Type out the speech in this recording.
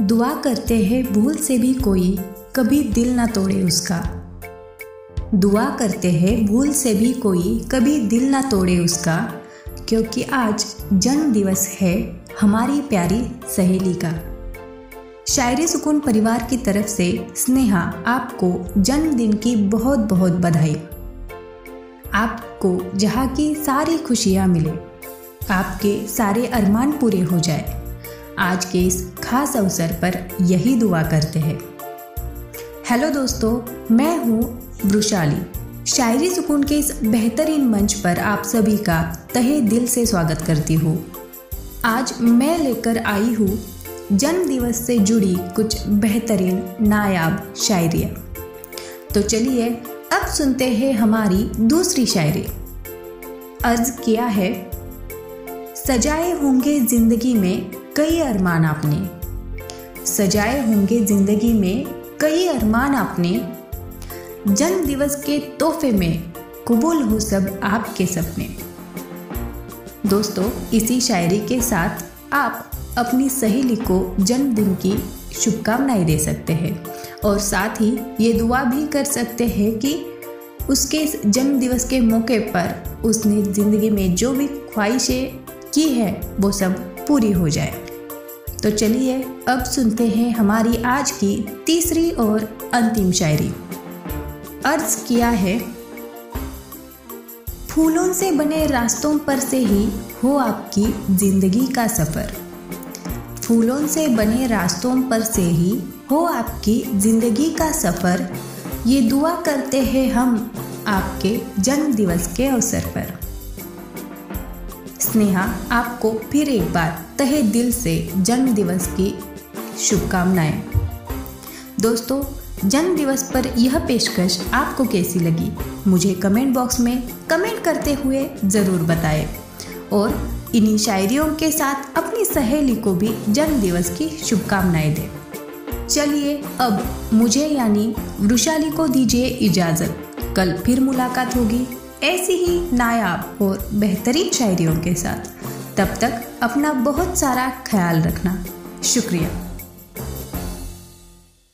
दुआ करते हैं भूल से भी कोई कभी दिल ना तोड़े उसका। दुआ करते हैं भूल से भी कोई कभी दिल ना तोड़े उसका, क्योंकि आज जन्मदिवस है हमारी प्यारी सहेली का। शायरी सुकून परिवार की तरफ से स्नेहा आपको जन्मदिन की बहुत बहुत बधाई। आपको जहाँ की सारी खुशियाँ मिले, आपके सारे अरमान पूरे हो जाए, आज के इस खास अवसर पर यही दुआ करते हैं। हेलो दोस्तों, मैं हूँ व्रुशाली। शायरी सुकून के इस बेहतरीन मंच पर आप सभी का तहे दिल से स्वागत करती हूँ। आज मैं लेकर आई हूँ जन्मदिवस से जुड़ी कुछ बेहतरीन नायाब शायरियाँ। तो चलिए अब सुनते हैं हमारी दूसरी शायरी। अर्ज किया है, सजाए होंगे जिंदगी में कई अरमान आपने, सजाए होंगे जिंदगी में कई अरमान आपने, जन्मदिवस के तोहफे में कबूल हो सब आपके सपने। दोस्तों, इसी शायरी के साथ आप अपनी सहेली को जन्मदिन की शुभकामनाएं दे सकते हैं और साथ ही ये दुआ भी कर सकते हैं कि उसके इस जन्मदिवस के मौके पर उसने ज़िंदगी में जो भी ख्वाहिशें की है वो सब पूरी हो जाए। तो चलिए अब सुनते हैं हमारी आज की तीसरी और अंतिम शायरी। अर्ज किया है, फूलों से बने रास्तों पर से ही हो आपकी ज़िंदगी का सफ़र, फूलों से बने रास्तों पर से ही हो आपकी ज़िंदगी का सफ़र, ये दुआ करते हैं हम आपके जन्मदिवस के अवसर पर। स्नेहा, आपको फिर एक बार तहे दिल से जन्मदिवस की शुभकामनाएं। दोस्तों, जन्मदिवस पर यह पेशकश आपको कैसी लगी मुझे कमेंट बॉक्स में कमेंट करते हुए ज़रूर बताएं और इन्हीं शायरियों के साथ अपनी सहेली को भी जन्मदिवस की शुभकामनाएं दें। चलिए अब मुझे यानी व्रुशाली को दीजिए इजाज़त। कल फिर मुलाकात होगी ऐसी ही नायाब और बेहतरीन शायरियों के साथ। तब तक अपना बहुत सारा ख्याल रखना। शुक्रिया।